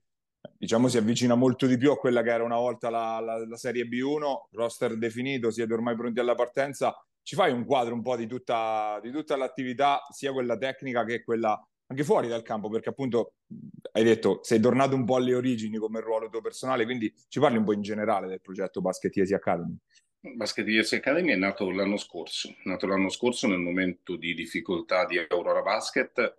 avvicina molto di più a quella che era una volta la serie B1, roster definito, siete ormai pronti alla partenza. Ci fai un quadro un po' di tutta l'attività, sia quella tecnica che quella anche fuori dal campo, perché appunto hai detto sei tornato un po' alle origini come ruolo tuo personale, quindi ci parli un po' in generale del progetto Basket Jesi Academy. Basket Jesi Academy è nato l'anno scorso nel momento di difficoltà di Aurora Basket,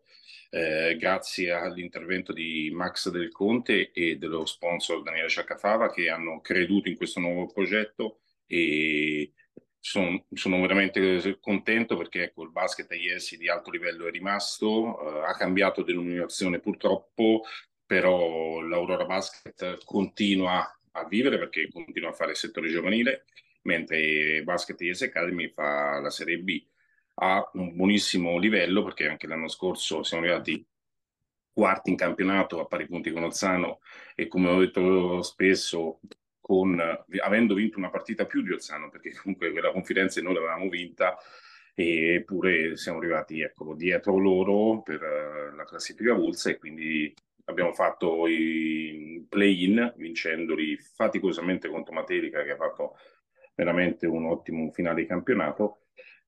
grazie all'intervento di Max Del Conte e dello sponsor Daniele Sciaccafava, che hanno creduto in questo nuovo progetto, e sono veramente contento perché, ecco, il basket a Jesi di alto livello è rimasto, ha cambiato denominazione purtroppo, però l'Aurora Basket continua a vivere perché continua a fare il settore giovanile, mentre Basket Jesi Academy fa la Serie B a un buonissimo livello, perché anche l'anno scorso siamo arrivati quarti in campionato a pari punti con Ozzano e, come ho detto spesso, avendo vinto una partita più di Ozzano, perché comunque quella confidenza noi l'avevamo vinta, eppure siamo arrivati, ecco, dietro loro per la classifica avulsa, e quindi abbiamo fatto i play-in vincendoli faticosamente contro Materica, che ha fatto veramente un ottimo finale di campionato,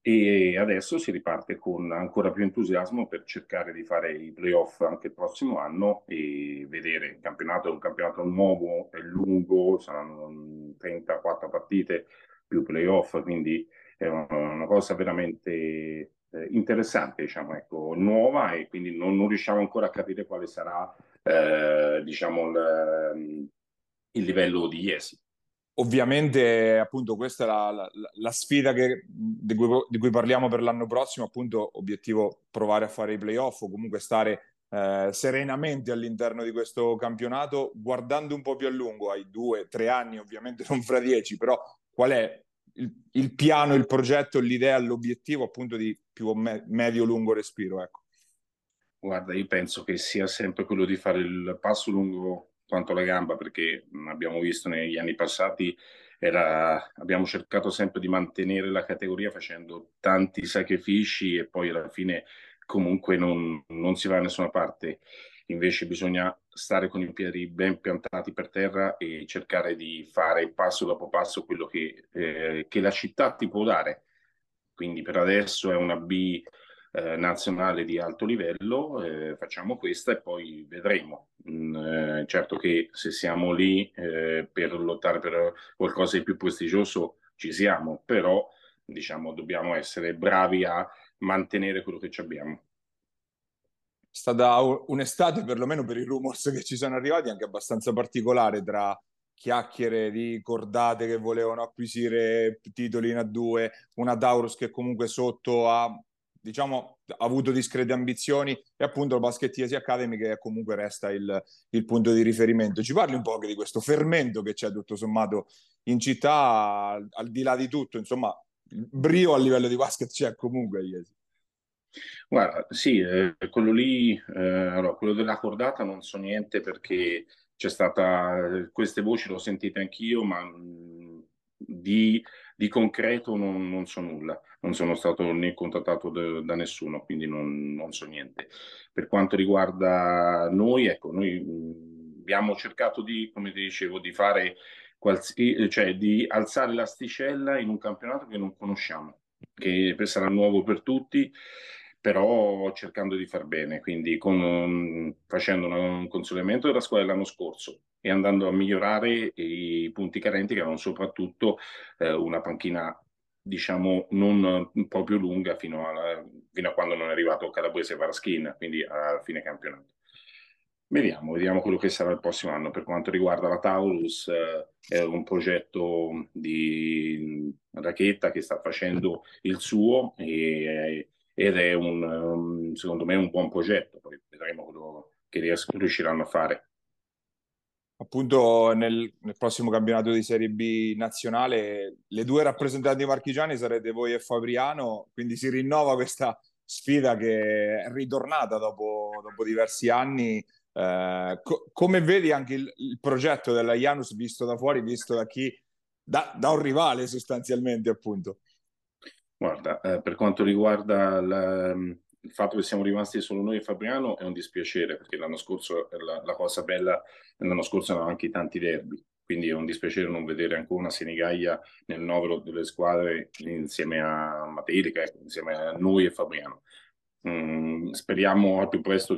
e adesso si riparte con ancora più entusiasmo per cercare di fare i playoff anche il prossimo anno e vedere il campionato. È un campionato nuovo, è lungo, saranno 34 partite più playoff, quindi è una cosa veramente interessante, diciamo, ecco, nuova, e quindi non riusciamo ancora a capire quale sarà diciamo il livello di Jesi. Ovviamente, appunto, questa è la sfida di cui parliamo per l'anno prossimo, appunto, obiettivo provare a fare i playoff o comunque stare serenamente all'interno di questo campionato, guardando un po' più a lungo, ai 2-3 anni, ovviamente non fra 10, però qual è il piano, il progetto, l'idea, l'obiettivo appunto di più medio-lungo respiro, ecco? Guarda, io penso che sia sempre quello di fare il passo lungo quanto la gamba, perché abbiamo visto negli anni passati, abbiamo cercato sempre di mantenere la categoria facendo tanti sacrifici e poi alla fine comunque non si va da nessuna parte. Invece bisogna stare con i piedi ben piantati per terra e cercare di fare passo dopo passo quello che la città ti può dare. Quindi per adesso è una B nazionale di alto livello, facciamo questa e poi vedremo. Certo che se siamo lì per lottare per qualcosa di più prestigioso ci siamo, però diciamo dobbiamo essere bravi a mantenere quello che abbiamo. È stata un'estate, perlomeno per i rumors che ci sono arrivati, anche abbastanza particolare, tra chiacchiere di cordate che volevano acquisire titoli in A2, una Taurus che comunque sotto ha, diciamo, avuto discrete ambizioni, e appunto la Basket Jesi Academy che comunque resta il punto di riferimento. Ci parli un po' anche di questo fermento che c'è tutto sommato in città, al di là di tutto, insomma, brio a livello di basket c'è comunque a Jesi. Guarda, sì, quello lì, allora, quello della cordata non so niente, perché c'è stata, queste voci l'ho sentite anch'io, ma di concreto non so nulla, non sono stato né contattato da nessuno, quindi non so niente. Per quanto riguarda noi, ecco, noi abbiamo cercato di, come ti dicevo, di fare cioè di alzare l'asticella in un campionato che non conosciamo, che sarà nuovo per tutti, però cercando di far bene, quindi facendo un consolidamento della squadra dell'anno scorso e andando a migliorare i punti carenti, che erano soprattutto una panchina, diciamo, non proprio lunga fino a quando non è arrivato Calabrese e Varaschin, quindi a fine campionato. Vediamo quello che sarà il prossimo anno. Per quanto riguarda la Taurus, è un progetto di Racchetta che sta facendo il suo ed è, secondo me, un buon progetto. Poi vedremo quello che riusciranno a fare. Appunto, nel prossimo campionato di Serie B nazionale, le due rappresentanti marchigiane sarete voi e Fabriano, quindi si rinnova questa sfida che è ritornata dopo diversi anni. Come vedi anche il progetto della Janus visto da fuori, visto da chi da un rivale sostanzialmente, appunto? Guarda, per quanto riguarda il fatto che siamo rimasti solo noi e Fabriano, è un dispiacere, perché l'anno scorso la cosa bella, l'anno scorso erano anche tanti derby, quindi è un dispiacere non vedere ancora una Senigallia nel novero delle squadre insieme a Materica, insieme a noi e Fabriano. Speriamo al più presto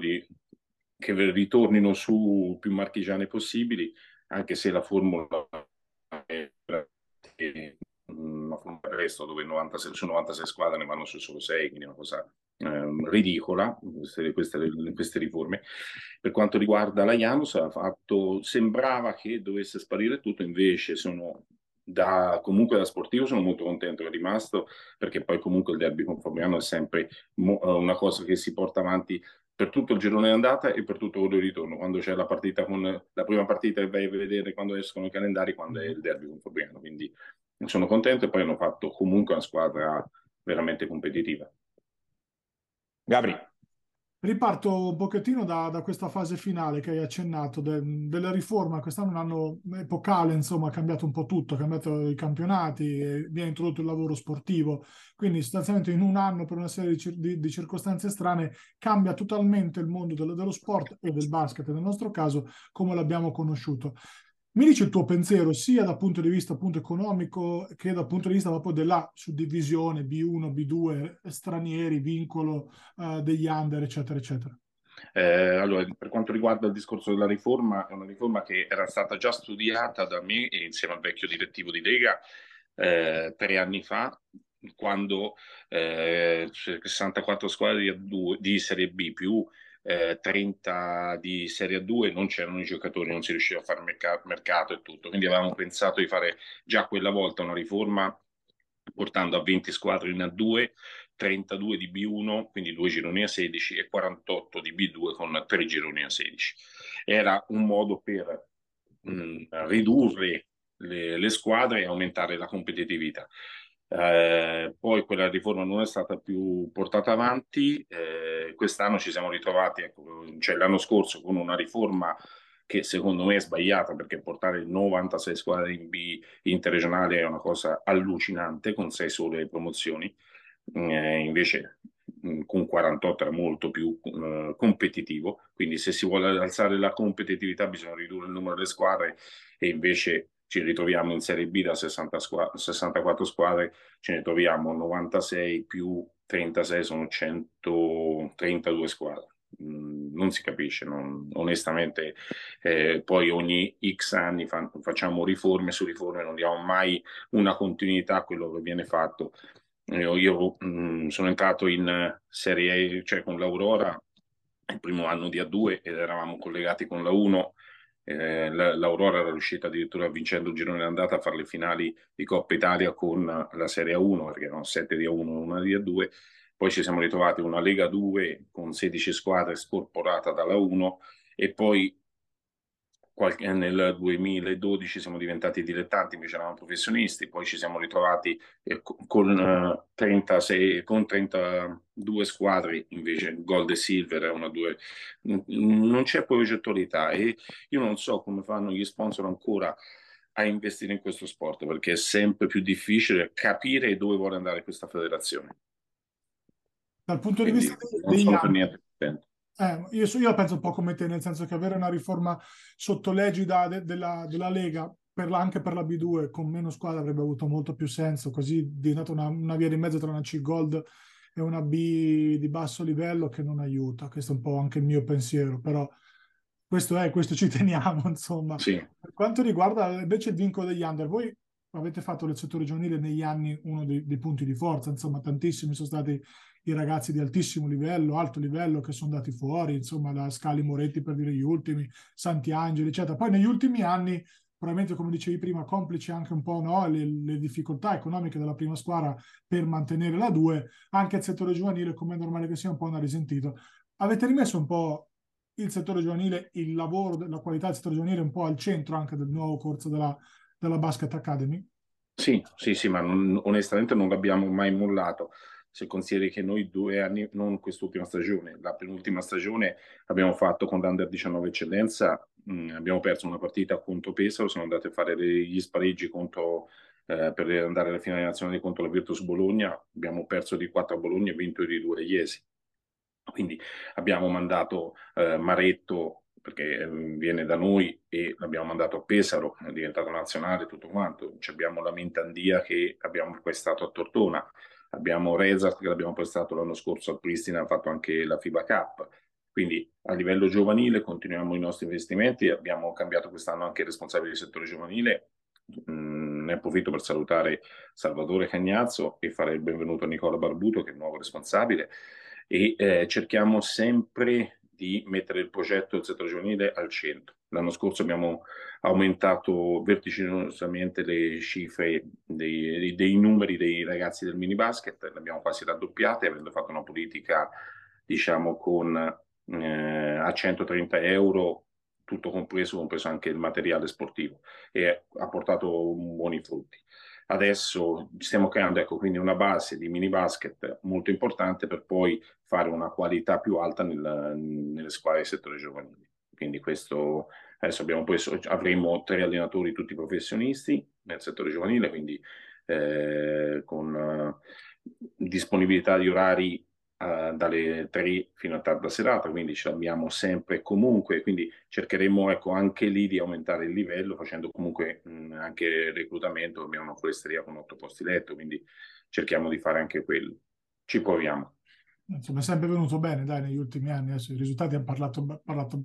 che ritornino su più marchigiane possibili, anche se la formula è una formula per il resto, dove su 96 squadre ne vanno su solo 6, quindi è una cosa ridicola queste riforme. Per quanto riguarda la Janus, sembrava che dovesse sparire tutto, invece comunque da sportivo sono molto contento che è rimasto, perché poi comunque il derby con Fabriano è sempre una cosa che si porta avanti per tutto il girone d'andata e per tutto quello di ritorno. Quando c'è la partita, la prima partita che vai a vedere quando escono i calendari, quando è il derby con Fabriano, quindi sono contento. E poi hanno fatto comunque una squadra veramente competitiva. Gabri. Riparto un pochettino da questa fase finale che hai accennato della riforma. Quest'anno è un anno epocale, insomma, ha cambiato un po' tutto, ha cambiato i campionati, viene introdotto il lavoro sportivo, quindi sostanzialmente in un anno, per una serie di circostanze strane, cambia totalmente il mondo dello sport e del basket, nel nostro caso, come l'abbiamo conosciuto. Mi dici il tuo pensiero sia dal punto di vista appunto economico che dal punto di vista proprio della suddivisione B1, B2, stranieri, vincolo degli under, eccetera, eccetera. Allora, per quanto riguarda il discorso della riforma, è una riforma che era stata già studiata da me e insieme al vecchio direttivo di Lega 3 anni fa, quando 64 squadre di Serie B più 30 di Serie A2, non c'erano i giocatori, non si riusciva a fare mercato e tutto, quindi avevamo pensato di fare già quella volta una riforma portando a 20 squadre in A2, 32 di B1, quindi 2 gironi a 16 e 48 di B2 con 3 gironi a 16. Era un modo per ridurre le squadre e aumentare la competitività. Poi quella riforma non è stata più portata avanti. Quest'anno ci siamo ritrovati, cioè l'anno scorso, con una riforma che secondo me è sbagliata, perché portare 96 squadre in B interregionale è una cosa allucinante, con 6 sole promozioni, invece con 48 era molto più competitivo. Quindi se si vuole alzare la competitività bisogna ridurre il numero delle squadre, e invece ci ritroviamo in Serie B da 64 squadre, ce ne troviamo 96 più 36, sono 132 squadre. Non si capisce, onestamente. Poi ogni X anni facciamo riforme su riforme, non diamo mai una continuità a quello che viene fatto. Io sono entrato in Serie A, cioè con l'Aurora, il primo anno di A2, ed eravamo collegati con la 1. L'Aurora era riuscita addirittura, vincendo il girone d'andata, a fare le finali di Coppa Italia con la Serie A1, perché erano 7 di A1, una di A2. Poi ci siamo ritrovati una Lega 2 con 16 squadre scorporata dalla 1, e poi nel 2012 siamo diventati dilettanti, invece eravamo professionisti. Poi ci siamo ritrovati con 32 squadre, invece Gold e Silver è una 2. Non c'è progettualità, e io non so come fanno gli sponsor ancora a investire in questo sport, perché è sempre più difficile capire dove vuole andare questa federazione dal punto di vista degli anni. Io penso un po' come te, nel senso che avere una riforma sotto l'egida della Lega anche per la B2 con meno squadre avrebbe avuto molto più senso, così è diventata una via di mezzo tra una C Gold e una B di basso livello, che non aiuta. Questo è un po' anche il mio pensiero, però questo ci teniamo, insomma. Sì. Per quanto riguarda invece il vincolo degli under, voi avete fatto del settore giovanile negli anni uno dei punti di forza, insomma, tantissimi sono stati i ragazzi di altissimo livello, alto livello, che sono andati fuori, insomma, da Scali, Moretti, per dire gli ultimi, Santiangeli, eccetera. Poi negli ultimi anni, probabilmente, come dicevi prima, complici anche un po', no, le difficoltà economiche della prima squadra per mantenere la 2, anche il settore giovanile, come è normale che sia, un po' ne ha risentito. Avete rimesso un po' il settore giovanile, il lavoro, la qualità del settore giovanile un po' al centro anche del nuovo corso della Basket Academy? Sì, ma onestamente non l'abbiamo mai mollato. Se consideri che noi 2 anni, non quest'ultima stagione, la penultima stagione, abbiamo fatto con l'Under 19 Eccellenza, abbiamo perso una partita contro Pesaro, siamo andati a fare gli spareggi contro, per andare alla finale nazionale contro la Virtus Bologna, abbiamo perso di 4 a Bologna e vinto di 2 a Jesi. Quindi abbiamo mandato Maretto, perché viene da noi, e l'abbiamo mandato a Pesaro, è diventato nazionale tutto quanto. Abbiamo la Mintandia che abbiamo prestato a Tortona, abbiamo Rezart che l'abbiamo prestato l'anno scorso al Pristina, ha fatto anche la FIBA Cup. Quindi a livello giovanile continuiamo i nostri investimenti, abbiamo cambiato quest'anno anche il responsabile del settore giovanile. Ne approfitto per salutare Salvatore Cagnazzo e fare il benvenuto a Nicola Barbuto, che è il nuovo responsabile, e cerchiamo sempre di mettere il progetto del settore giovanile al centro. L'anno scorso abbiamo aumentato vertiginosamente le cifre dei numeri dei ragazzi del mini basket, le abbiamo quasi raddoppiate, avendo fatto una politica, diciamo, con a 130 euro, tutto compreso anche il materiale sportivo, e ha portato buoni frutti. Adesso stiamo creando, ecco, quindi una base di mini basket molto importante per poi fare una qualità più alta nelle squadre del settore giovanile. Quindi questo, adesso avremo 3 allenatori tutti professionisti nel settore giovanile, quindi con disponibilità di orari dalle 3 fino a tarda serata, quindi ce l'abbiamo sempre e comunque. Quindi cercheremo, ecco, anche lì di aumentare il livello, facendo comunque anche il reclutamento. Abbiamo una foresteria con 8 posti letto, quindi cerchiamo di fare anche quello, ci proviamo. Insomma, è sempre venuto bene, dai, negli ultimi anni. Adesso i risultati hanno parlato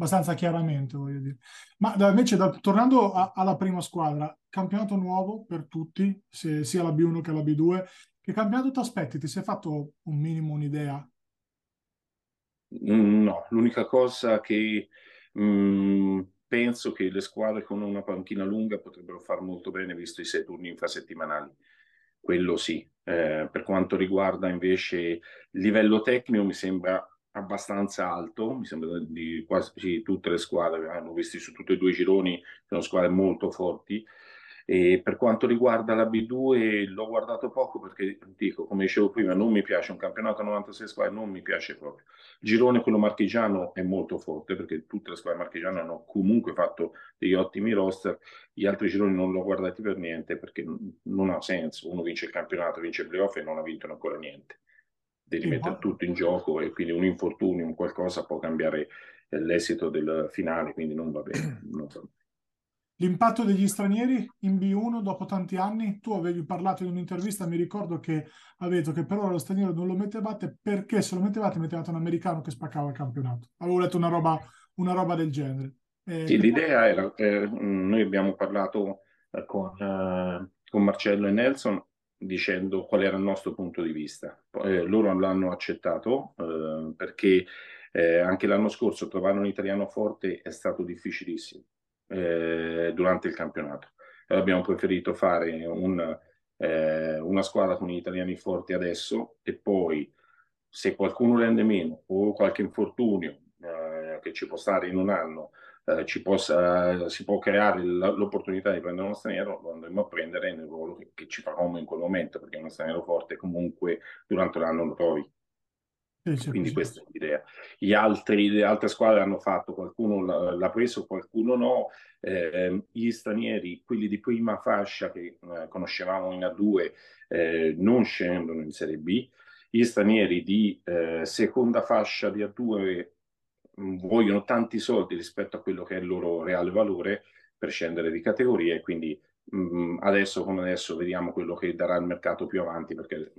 abbastanza chiaramente, voglio dire. Ma invece, tornando alla prima squadra, campionato nuovo per tutti, sia la B1 che la B2, che campionato ti aspetti? Ti sei fatto un minimo un'idea? No, l'unica cosa che penso che le squadre con una panchina lunga potrebbero far molto bene, visto i 6 turni infrasettimanali. Quello sì. Per quanto riguarda invece il livello tecnico, mi sembra abbastanza alto, mi sembra di quasi tutte le squadre, hanno visti su tutti e 2 i gironi, sono squadre molto forti. E per quanto riguarda la B2 l'ho guardato poco, perché dico, come dicevo prima, non mi piace un campionato a 96 squadre, non mi piace proprio. Il girone, quello marchigiano, è molto forte, perché tutte le squadre marchigiane hanno comunque fatto degli ottimi roster. Gli altri gironi non l'ho guardati per niente, perché non ha senso. Uno vince il campionato, vince il playoff e non ha vinto ancora niente. Devi mettere tutto in gioco, e quindi un infortunio, un qualcosa può cambiare l'esito del finale, quindi non va bene. L'impatto degli stranieri in B1 dopo tanti anni? Tu avevi parlato in un'intervista, mi ricordo, che avevi detto che per ora lo straniero non lo mettevate, perché se lo mettevate un americano che spaccava il campionato. Avevo letto una roba del genere. Sì, l'idea era, noi abbiamo parlato con Marcello e Nelson, dicendo qual era il nostro punto di vista. Loro l'hanno accettato perché anche l'anno scorso trovare un italiano forte è stato difficilissimo durante il campionato. Abbiamo preferito fare una squadra con gli italiani forti adesso e poi, se qualcuno rende meno o qualche infortunio che ci può stare in un anno, si può creare l'opportunità di prendere uno straniero, lo andremo a prendere nel ruolo che ci faremo in quel momento, perché uno straniero forte comunque durante l'anno lo trovi. Quindi questa è l'idea. Le altre squadre hanno fatto, qualcuno l'ha preso, qualcuno no. Gli stranieri, quelli di prima fascia che conoscevamo in A2, non scendono in Serie B. Gli stranieri di seconda fascia di A2 vogliono tanti soldi rispetto a quello che è il loro reale valore per scendere di categoria, quindi adesso come adesso vediamo quello che darà il mercato più avanti, perché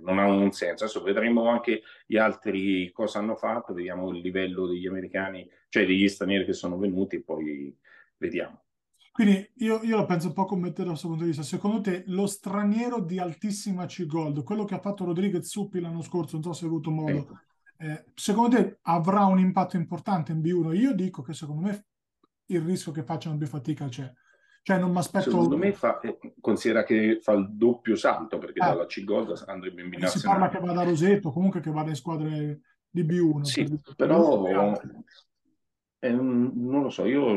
non ha un senso. Adesso vedremo anche gli altri cosa hanno fatto, vediamo il livello degli americani, cioè degli stranieri che sono venuti, e poi vediamo. Quindi io la penso un po' come te dal suo punto di vista. Secondo te lo straniero di altissima C-Gold, quello che ha fatto Rodriguez Suppi l'anno scorso, non so se hai avuto modo, ecco, secondo te avrà un impatto importante in B1? Io dico che secondo me il rischio che facciano più fatica c'è. Cioè non mi aspetto... Secondo me considera che fa il doppio salto, perché dalla C-Gold andrebbe in binazionale. Si parla che vada a Roseto, comunque che vada in squadre di B1. Sì, per però... non lo so, io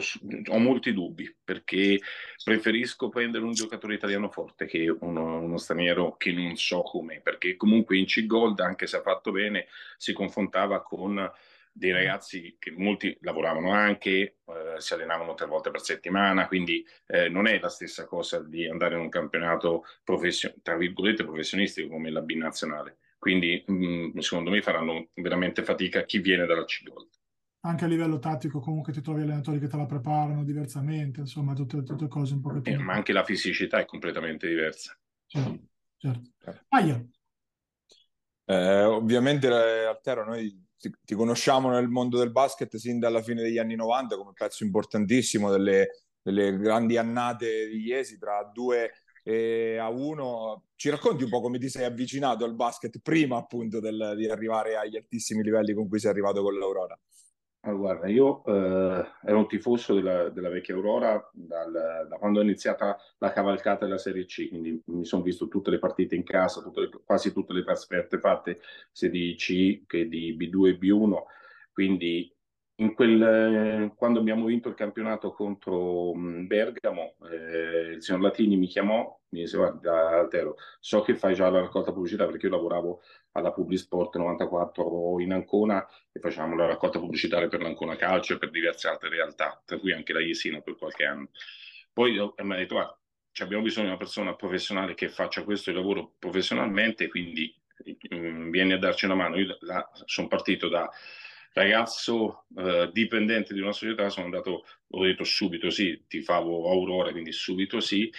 ho molti dubbi, perché preferisco prendere un giocatore italiano forte che uno straniero che non so com'è, perché comunque in C-Gold, anche se ha fatto bene, si confrontava con dei ragazzi che molti lavoravano anche, si allenavano 3 volte per settimana, quindi non è la stessa cosa di andare in un campionato tra virgolette professionistico come la B nazionale, quindi secondo me faranno veramente fatica chi viene dalla C-Gold. Anche a livello tattico comunque ti trovi allenatori che te la preparano diversamente, insomma tutte cose un pochettino. Ma anche la fisicità è completamente diversa. Certo, certo. Aia. Ovviamente Altero, noi ti conosciamo nel mondo del basket sin dalla fine degli anni 90 come pezzo importantissimo delle grandi annate di Jesi tra A2 e A1. Ci racconti un po' come ti sei avvicinato al basket prima appunto di arrivare agli altissimi livelli con cui sei arrivato con l'Aurora? Allora, guarda, io ero un tifoso della vecchia Aurora da quando è iniziata la cavalcata della Serie C, quindi mi sono visto tutte le partite in casa, quasi tutte le trasferte fatte sia di C che di B2 e B1, quindi quando abbiamo vinto il campionato contro Bergamo, il signor Latini mi chiamò, mi disse: guarda Altero, so che fai già la raccolta pubblicità, perché io lavoravo alla Publisport 94 in Ancona e facevamo la raccolta pubblicitaria per l'Ancona Calcio e per diverse altre realtà, tra cui anche la Jesina per qualche anno. Poi mi ha detto: guarda, abbiamo bisogno di una persona professionale che faccia questo lavoro professionalmente, quindi vieni a darci una mano. Io sono partito da ragazzo dipendente di una società, sono andato, ho detto subito sì, tifavo Aurora, quindi subito sì,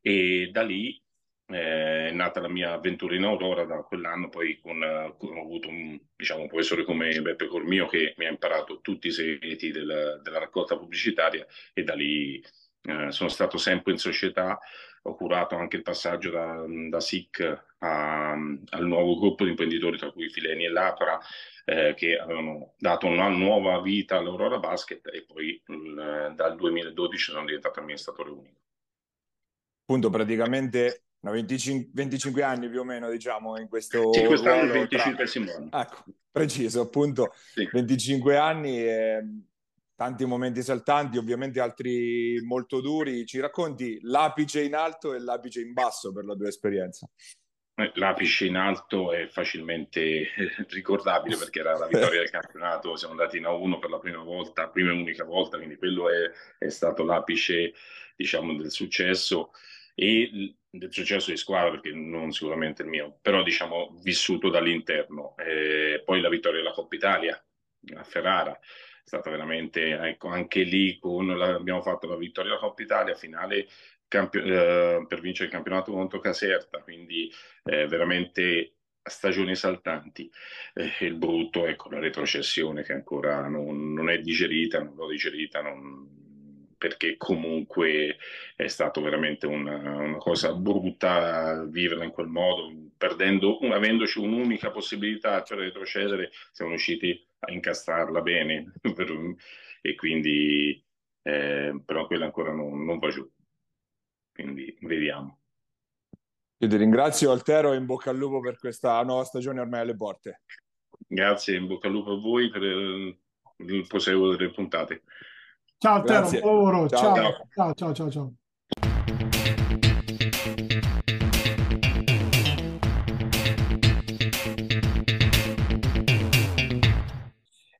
e da lì è nata la mia avventura in Aurora. Da quell'anno poi ho avuto un professore come Beppe Cormio che mi ha imparato tutti i segreti della raccolta pubblicitaria, e da lì sono stato sempre in società. Ho curato anche il passaggio da SIC al nuovo gruppo di imprenditori, tra cui Fileni e Lapra, che avevano dato una nuova vita all'Aurora Basket, e poi dal 2012 sono diventato amministratore unico. Appunto, praticamente 25 anni più o meno, diciamo, in questo... Sì, quest'anno è 25esimo anno. Ecco, preciso, appunto, sì. 25 anni e... Tanti momenti saltanti, ovviamente altri molto duri. Ci racconti l'apice in alto e l'apice in basso per la tua esperienza? L'apice in alto è facilmente ricordabile, perché era la vittoria del campionato, siamo andati in A1 per la prima volta, prima e unica volta, quindi quello è stato l'apice, diciamo, del successo e del successo di squadra, perché non sicuramente il mio, però diciamo vissuto dall'interno. Poi la vittoria della Coppa Italia a Ferrara. È stata veramente, ecco, anche lì abbiamo fatto la vittoria della Coppa Italia, finale per vincere il campionato contro Caserta, quindi veramente stagioni saltanti. Il brutto, ecco, la retrocessione che ancora non è digerita, non l'ho digerita, perché comunque è stato veramente una cosa brutta viverla in quel modo, perdendo, avendoci un'unica possibilità, cioè retrocedere, siamo riusciti a incastrarla bene e quindi però quella ancora non va giù, quindi vediamo. Io ti ringrazio Altero e in bocca al lupo per questa nuova stagione ormai alle porte. Grazie, in bocca al lupo a voi per il proseguo delle puntate. Ciao Altero, buon lavoro. Ciao ciao ciao ciao, ciao, ciao.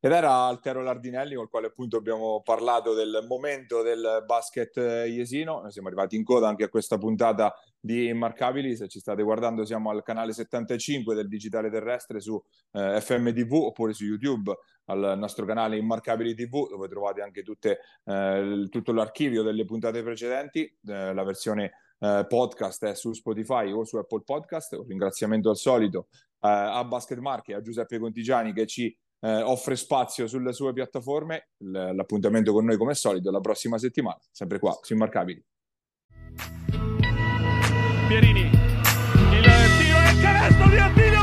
Ed era Altero Lardinelli, col quale appunto abbiamo parlato del momento del basket iesino. Noi siamo arrivati in coda anche a questa puntata di Immarcabili. Se ci state guardando siamo al canale 75 del Digitale Terrestre su FM TV oppure su YouTube al nostro canale Immarcabili TV, dove trovate anche tutto l'archivio delle puntate precedenti. La versione podcast è su Spotify o su Apple Podcast. Un ringraziamento al solito a Basket Marche, a Giuseppe Contigiani che ci offre spazio sulle sue piattaforme. L'appuntamento con noi come solito la prossima settimana, sempre qua su Immarcabili. Pierini, il tiro e il canestro di Attila.